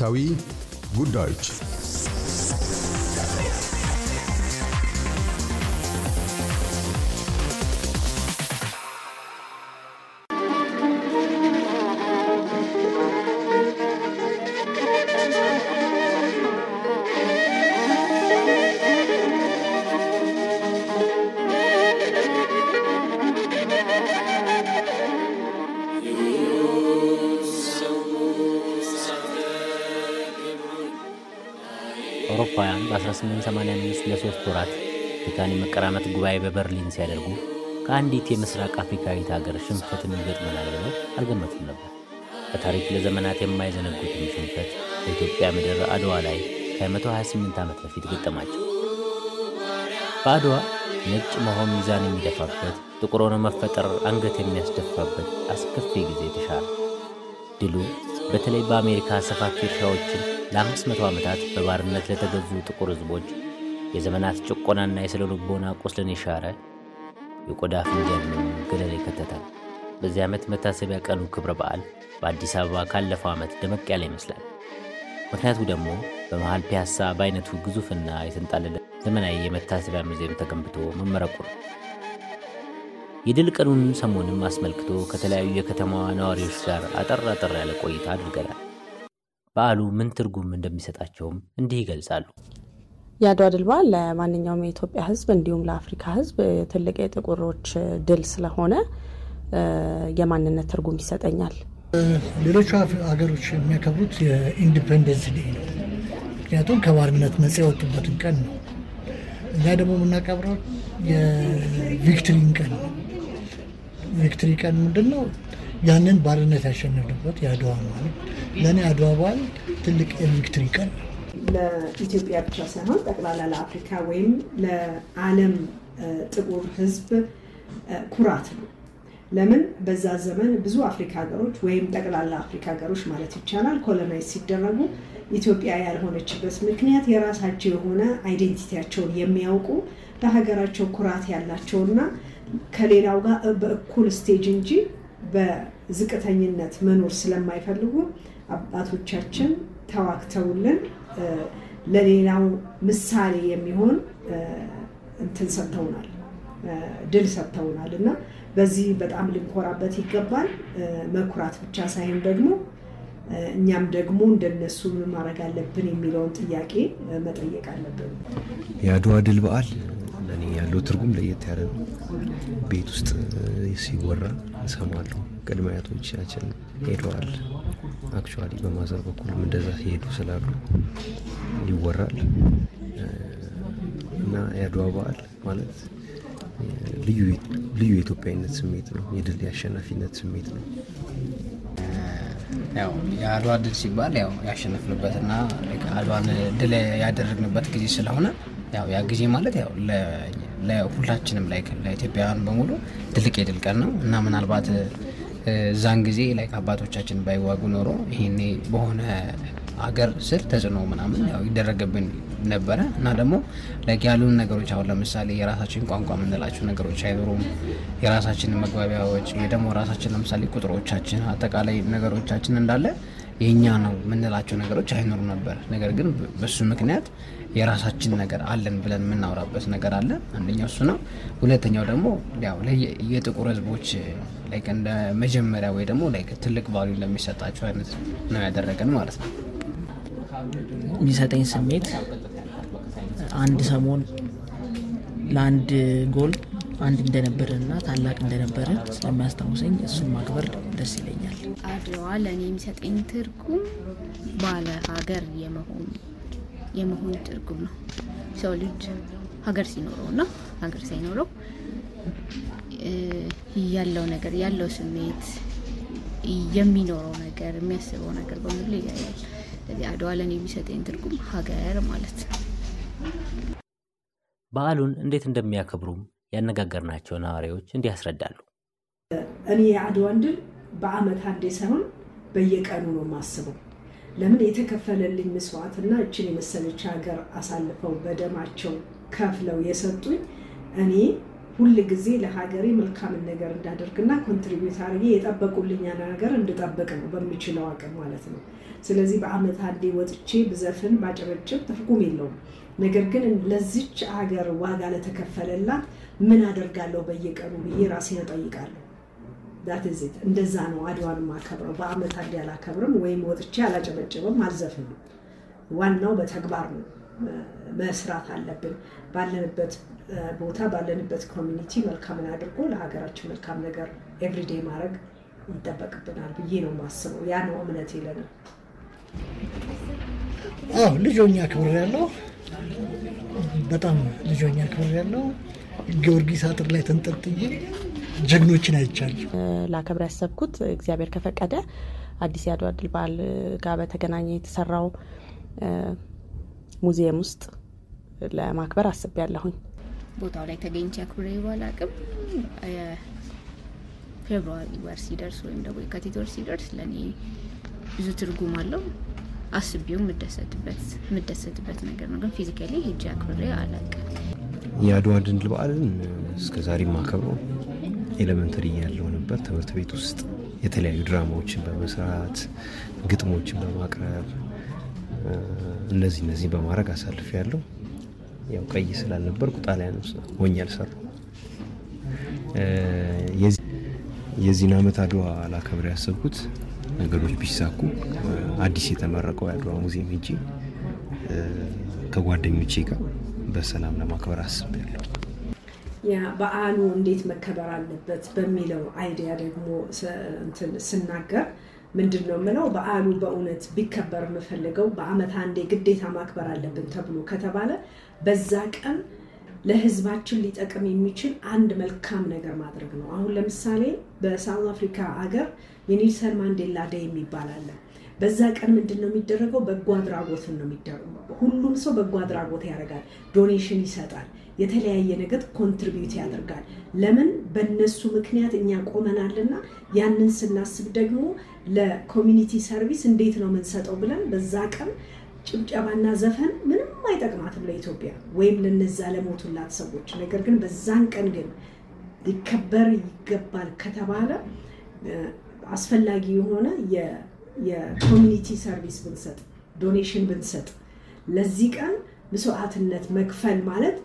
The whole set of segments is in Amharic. ወቅታዊ ጉዳዮች አውሮፓውያን በ1885 ለሶስት ወራት በታኒ መከራመት ጉባኤ በበርሊን ሲያደርጉ ከአንዲት የምስራቅ አፍሪካዊት ሀገር ሽንፈት ይገጥመናል ብለው አልገመቱም ነበር። በታሪክ ለዘመናት የማይዘነጉት ሽንፈት በኢትዮጵያ ምድር አድዋ ላይ ከ128 ዓመት በፊት ገጠማቸው። በአድዋ ነጭ መሆን ሚዛን የሚደፋበት፣ ጥቁር ሆኖ መፈጠር አንገት የሚያስደፋበት አስከፊ ጊዜ ተሻለ። ድሉ በተለይ በአሜሪካ ሰፋፊ እርሻዎችን ለ500 ዓመታት በባርነት ለተገዙ ጥቁር ሕዝቦች የዘመናት ጭቆናና የስለልቦና ቁስልን የሻረ የቆዳ ፍንጃንን ገደል ይከተታል። በዚህ ዓመት መታሰቢያ ቀኑ ክብረ በዓል በአዲስ አበባ ካለፈው ዓመት ደመቅ ያለ ይመስላል። ምክንያቱ ደግሞ በመሃል ፒያሳ በአይነቱ ግዙፍና የተንጣለለ ዘመናዊ የመታሰቢያ ሙዚየም ተገንብቶ መመረቁ ነው። የድል ቀኑን ሰሞኑን አስመልክቶ ከተለያዩ የከተማዋ ነዋሪዎች ጋር አጠር ያለ ቆይታ አድርገናል። በዓሉ ምን ትርጉም እንደሚሰጣቸውም እንዲህ ይገልጻሉ። የአድዋ ድል በዓል ለማንኛውም የኢትዮጵያ ሕዝብ እንዲሁም ለአፍሪካ ሕዝብ ትልቅ የጥቁሮች ድል ስለሆነ የማንነት ትርጉም ይሰጠኛል። ሌሎች ሀገሮች የሚያከብሩት የኢንዲፔንደንስ ዴይ ነው። ምክንያቱም ከባርነት ነፃ የወጡበትን ቀን ነው። እኛ ደግሞ የምናከብረው የቪክትሪ ቀን ነው። ቪክትሪ ቀን ምንድነው? ያንን ባርነት ያሸነፍንበት የአድዋ ማለት ለኔ አድዋ በዓል ትልቅ የቪክትሪ ቀን ለኢትዮጵያ ብቻ ሳይሆን ጠቅላላ ለአፍሪካ ወይም ለዓለም ጥቁር ሕዝብ ኩራት ነው። ለምን በዛ ዘመን ብዙ አፍሪካ ሀገሮች ወይም ጠቅላላ አፍሪካ ሀገሮች ማለት ይቻላል ኮሎናይዝ ሲደረጉ ኢትዮጵያ ያልሆነችበት ምክንያት የራሳቸው የሆነ አይደንቲቲያቸውን የሚያውቁ በሀገራቸው ኩራት ያላቸውና ከሌላው ጋር በእኩል ስቴጅ እንጂ በዝቅተኝነት መኖር ስለማይፈልጉ አባቶቻችን ተዋክተውልን ለሌላው ምሳሌ የሚሆን እንትን ሰጥተውናል፣ ድል ሰጥተውናል እና በዚህ በጣም ልንኮራበት ይገባል። መኩራት ብቻ ሳይሆን ደግሞ እኛም ደግሞ እንደነሱ ምን ማድረግ አለብን የሚለውን ጥያቄ መጠየቅ አለብን። የአድዋ ድል በዓል ለኔ ያለው ትርጉም ለየት ያለ ነው። ቤት ውስጥ ሲወራ ሰማለሁ። ቅድመ አያቶቻችን ሄደዋል። አክቹአሊ በማዘር በኩልም እንደዛ ሲሄዱ ስላሉ ይወራል እና የአድዋ በዓል ማለት ልዩ የኢትዮጵያዊነት ስሜት ነው። የድል ያሸናፊነት ስሜት ነው። ያው የአድዋ ድል ሲባል ያው ያሸነፍንበትና አድዋን ድል ያደረግንበት ጊዜ ስለሆነ ያው ያ ጊዜ ማለት ያው ለሁላችንም ለኢትዮጵያውያን በሙሉ ትልቅ የድል ቀን ነው እና ምናልባት እዛን ጊዜ አባቶቻችን ባይዋጉ ኖሮ ይሄኔ በሆነ አገር ስር ተጽዕኖ ምናምን ያው ይደረገብን ነበረ እና ደግሞ ያሉን ነገሮች አሁን ለምሳሌ የራሳችን ቋንቋ የምንላቸው ነገሮች አይኖሩም። የራሳችን መግባቢያዎች ደግሞ ራሳችን ለምሳሌ ቁጥሮቻችን አጠቃላይ ነገሮቻችን እንዳለ የኛ ነው የምንላቸው ነገሮች አይኖሩ ነበር። ነገር ግን በሱ ምክንያት የራሳችን ነገር አለን ብለን የምናወራበት ነገር አለ። አንደኛው እሱ ነው። ሁለተኛው ደግሞ ያው የጥቁር ሕዝቦች እንደ መጀመሪያ ወይ ደግሞ ትልቅ ቫልዩ ለሚሰጣቸው አይነት ነው ያደረገን ማለት ነው። የሚሰጠኝ ስሜት አንድ ሰሞን ለአንድ ጎል አንድ እንደነበረና ታላቅ እንደነበረ ስለሚያስታውሰኝ እሱን ማክበር ደስ ይለኛል። አድዋ ለኔ የሚሰጠኝ ትርጉም ባለ ሀገር የመሆን ትርጉም ነው። ሰው ልጅ ሀገር ሲኖረውና ሀገር ሳይኖረው ያለው ነገር ያለው ስሜት የሚኖረው ነገር የሚያስበው ነገር በሙሉ ይለያል። ስለዚህ አድዋ ለኔ የሚሰጠኝ ትርጉም ሀገር ማለት ነው። በዓሉን እንዴት እንደሚያከብሩ ያነጋገርናቸው ነዋሪዎች እንዲህ ያስረዳሉ። እኔ የአድዋን ድል በዓመት አንዴ ሳይሆን በየቀኑ ነው የማስበው። ለምን የተከፈለልኝ መስዋዕትና እችን የመሰለች ሀገር አሳልፈው በደማቸው ከፍለው የሰጡኝ እኔ ሁሉ ጊዜ ለሀገሬ መልካም ነገር እንዳደርግና ኮንትሪቢዩት አርጌ የጣበቁልኝ ያለ ነገር እንድጣበቅ ነው በሚችለው አቅም ማለት ነው። ስለዚህ በአመት አንዴ ወጥቼ በዘፈን ባጨበጭብ ትርጉም የለውም። ነገር ግን ለዚች ሀገር ዋጋ ለተከፈለላት ምን አደርጋለሁ በየቀኑ ራሴን ጠይቃለሁ። that is it እንደዛ ነው አድዋን ማከብረው። በአመት አንዴ አላከብርም ወይም ወጥቼ አላጨበጭብም አልዘፍንም። ዋናው በተግባር ነው መስራት አለብን። ባለንበት ቦታ ባለንበት ኮሚኒቲ መልካም አድርጎ ለሀገራችን መልካም ነገር ኤቭሪ ዴይ ማድረግ ይተበቀብናል ብዬ ነው ማስበው። ያ ነው እምነቴ ለኔ። አዎ ልጆኛ ክብር ያለው በጣም ልጆኛ ክብር ያለው ጊዮርጊስ አጥር ላይ ተንጠልጥዬ ጀግኖችን አይቻለሁ። ላከብር ያሰብኩት እግዚአብሔር ከፈቀደ አዲስ ያድዋ ድል በዓል ጋር በተገናኘ የተሰራው ሙዚየም ውስጥ ለማክበር አስቤያለሁኝ። ቦታው ላይ ተገኝቼ አክብሬ ባላቅም ፌብሩዋሪ ወር ሲደርስ ወይም ደግሞ የካቲት ወር ሲደርስ ለኔ ብዙ ትርጉም አለው። አስቤው ምደሰትበት ነገር ነው። ግን ፊዚካሊ ሄጄ አክብሬ አላቅም። የአድዋ ድል በዓልን እስከዛሬ ማከብረው ኤሌመንተሪ ያለው ነበር። ትምህርት ቤት ውስጥ የተለያዩ ድራማዎችን በመስራት ግጥሞችን በማቅረብ እነዚህ በማረግ አሳልፍ ያለው ያው ቀይ ስላልነበርኩ ጣሊያን ወኛል ሰሩ። የዚህን አመት አድዋ አላከብር ያሰብኩት ነገሮች ቢሳኩ አዲስ የተመረቀው አድዋ ሙዚየም ሄጄ ከጓደኞቼ ጋር በሰላም ለማክበር አስቤያለሁ። ያ በዓሉ እንዴት መከበር አለበት በሚለው አይዲያ ደግሞ ስናገር ምንድነው ምነው በዓሉ በእውነት ቢከበር መፈልገው በአመት አንዴ ግዴታ ማክበር አለብን ተብሎ ከተባለ በዛ ቀን ለህዝባችን ሊጠቅም የሚችል አንድ መልካም ነገር ማድረግ ነው። አሁን ለምሳሌ በሳውዝ አፍሪካ ሀገር የኔልሰን ማንዴላ ዴይ የሚባል አለ። በዛ ቀን ምንድነው የሚደረገው? በጎ አድራጎት ነው የሚደረገው። ሁሉም ሰው በጎ አድራጎት ያደርጋል፣ ዶኔሽን ይሰጣል፣ የተለያየ ነገር ኮንትሪቢዩት ያደርጋል። ለምን? በእነሱ ምክንያት እኛ ቆመናልና ያንን ስናስብ ደግሞ ለኮሚኒቲ ሰርቪስ እንዴት ነው መንሰጠው ብለን በዛ ቀን ጭብጨባና ዘፈን ምንም አይጠቅማትም ለኢትዮጵያ ወይም ለነዛ ለሞቱላት ሰዎች። ነገር ግን በዛን ቀን ግን ሊከበር ይገባል ከተባለ አስፈላጊ የሆነ የኮሚኒቲ ሰርቪስ ብንሰጥ፣ ዶኔሽን ብንሰጥ፣ ለዚህ ቀን መስዋዕትነት መክፈል ማለት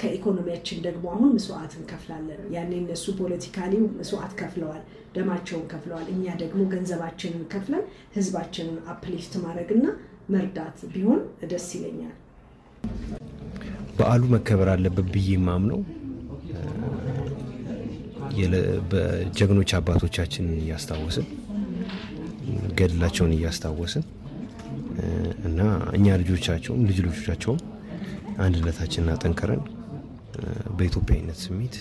ከኢኮኖሚያችን ደግሞ አሁን መስዋዕትን ከፍላለን። ያኔ እነሱ ፖለቲካሊ መስዋዕት ከፍለዋል፣ ደማቸውን ከፍለዋል። እኛ ደግሞ ገንዘባችንን ከፍለን ህዝባችንን አፕሊፍት ማድረግና መርዳት ቢሆን ደስ ይለኛል። በዓሉ መከበር አለበት በየማም ነው የጀግኖች አባቶቻችንን ያስታውሰን፣ ገድላቸውን ያስታውሰን እና እኛ ልጆቻቸውም አንድነታችንን አጠንከረን በኢትዮጵያዊነት ስሜት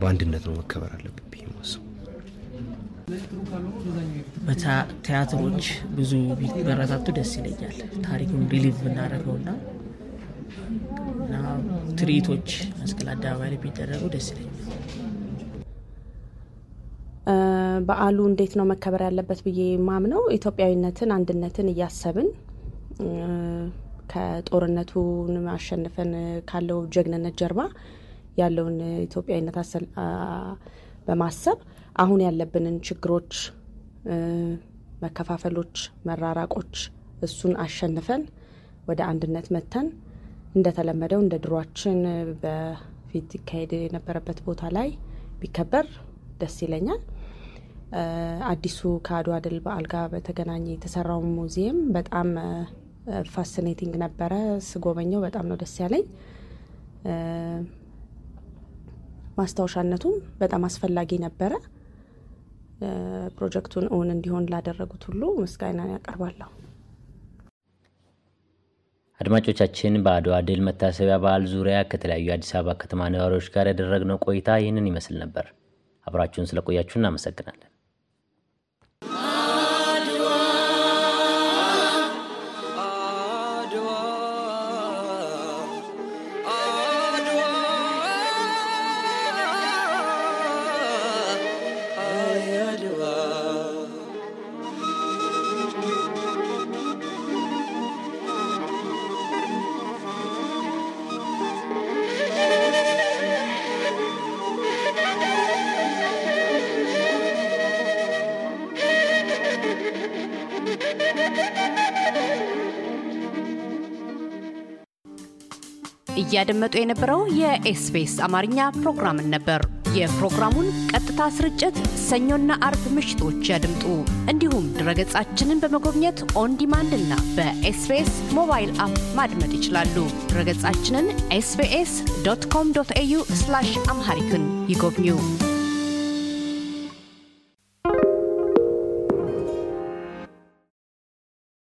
በአንድነት ነው መከበር አለበት በየማስ። በቲያትሮች ብዙ ቢበረታቱ ደስ ይለኛል። ታሪኩን ሪሊቭ እናደርገውና ትርኢቶች መስቀል አደባባይ ላይ ቢደረጉ ደስ ይለኛል። በዓሉ እንዴት ነው መከበር ያለበት ብዬ ማምነው ኢትዮጵያዊነትን አንድነትን እያሰብን ከጦርነቱን ማሸነፈን ካለው ጀግንነት ጀርባ ያለውን ኢትዮጵያዊነት በማሰብ አሁን ያለብንን ችግሮች፣ መከፋፈሎች፣ መራራቆች እሱን አሸንፈን ወደ አንድነት መተን እንደተለመደው እንደ ድሯችን በፊት ይካሄድ የነበረበት ቦታ ላይ ቢከበር ደስ ይለኛል። አዲሱ ከአድዋ ድል በዓል ጋር በተገናኘ የተሰራው ሙዚየም በጣም ፋሲኔቲንግ ነበረ። ስጎበኘው በጣም ነው ደስ ያለኝ። ማስታወሻነቱም በጣም አስፈላጊ ነበረ። ፕሮጀክቱን እውን እንዲሆን ላደረጉት ሁሉ ምስጋና ያቀርባለሁ። አድማጮቻችን በአድዋ ድል መታሰቢያ በዓል ዙሪያ ከተለያዩ አዲስ አበባ ከተማ ነዋሪዎች ጋር ያደረግነው ቆይታ ይህንን ይመስል ነበር። አብራችሁን ስለቆያችሁ እናመሰግናለን። እያደመጡ የነበረው የኤስቢኤስ አማርኛ ፕሮግራም ነበር። የፕሮግራሙን ቀጥታ ስርጭት ሰኞና አርብ ምሽቶች ያድምጡ። እንዲሁም ድረገጻችንን በመጎብኘት ኦን ዲማንድ እና በኤስቢኤስ ሞባይል አፕ ማድመጥ ይችላሉ። ድረገጻችንን sbs.com.au/amharican ይጎብኙ።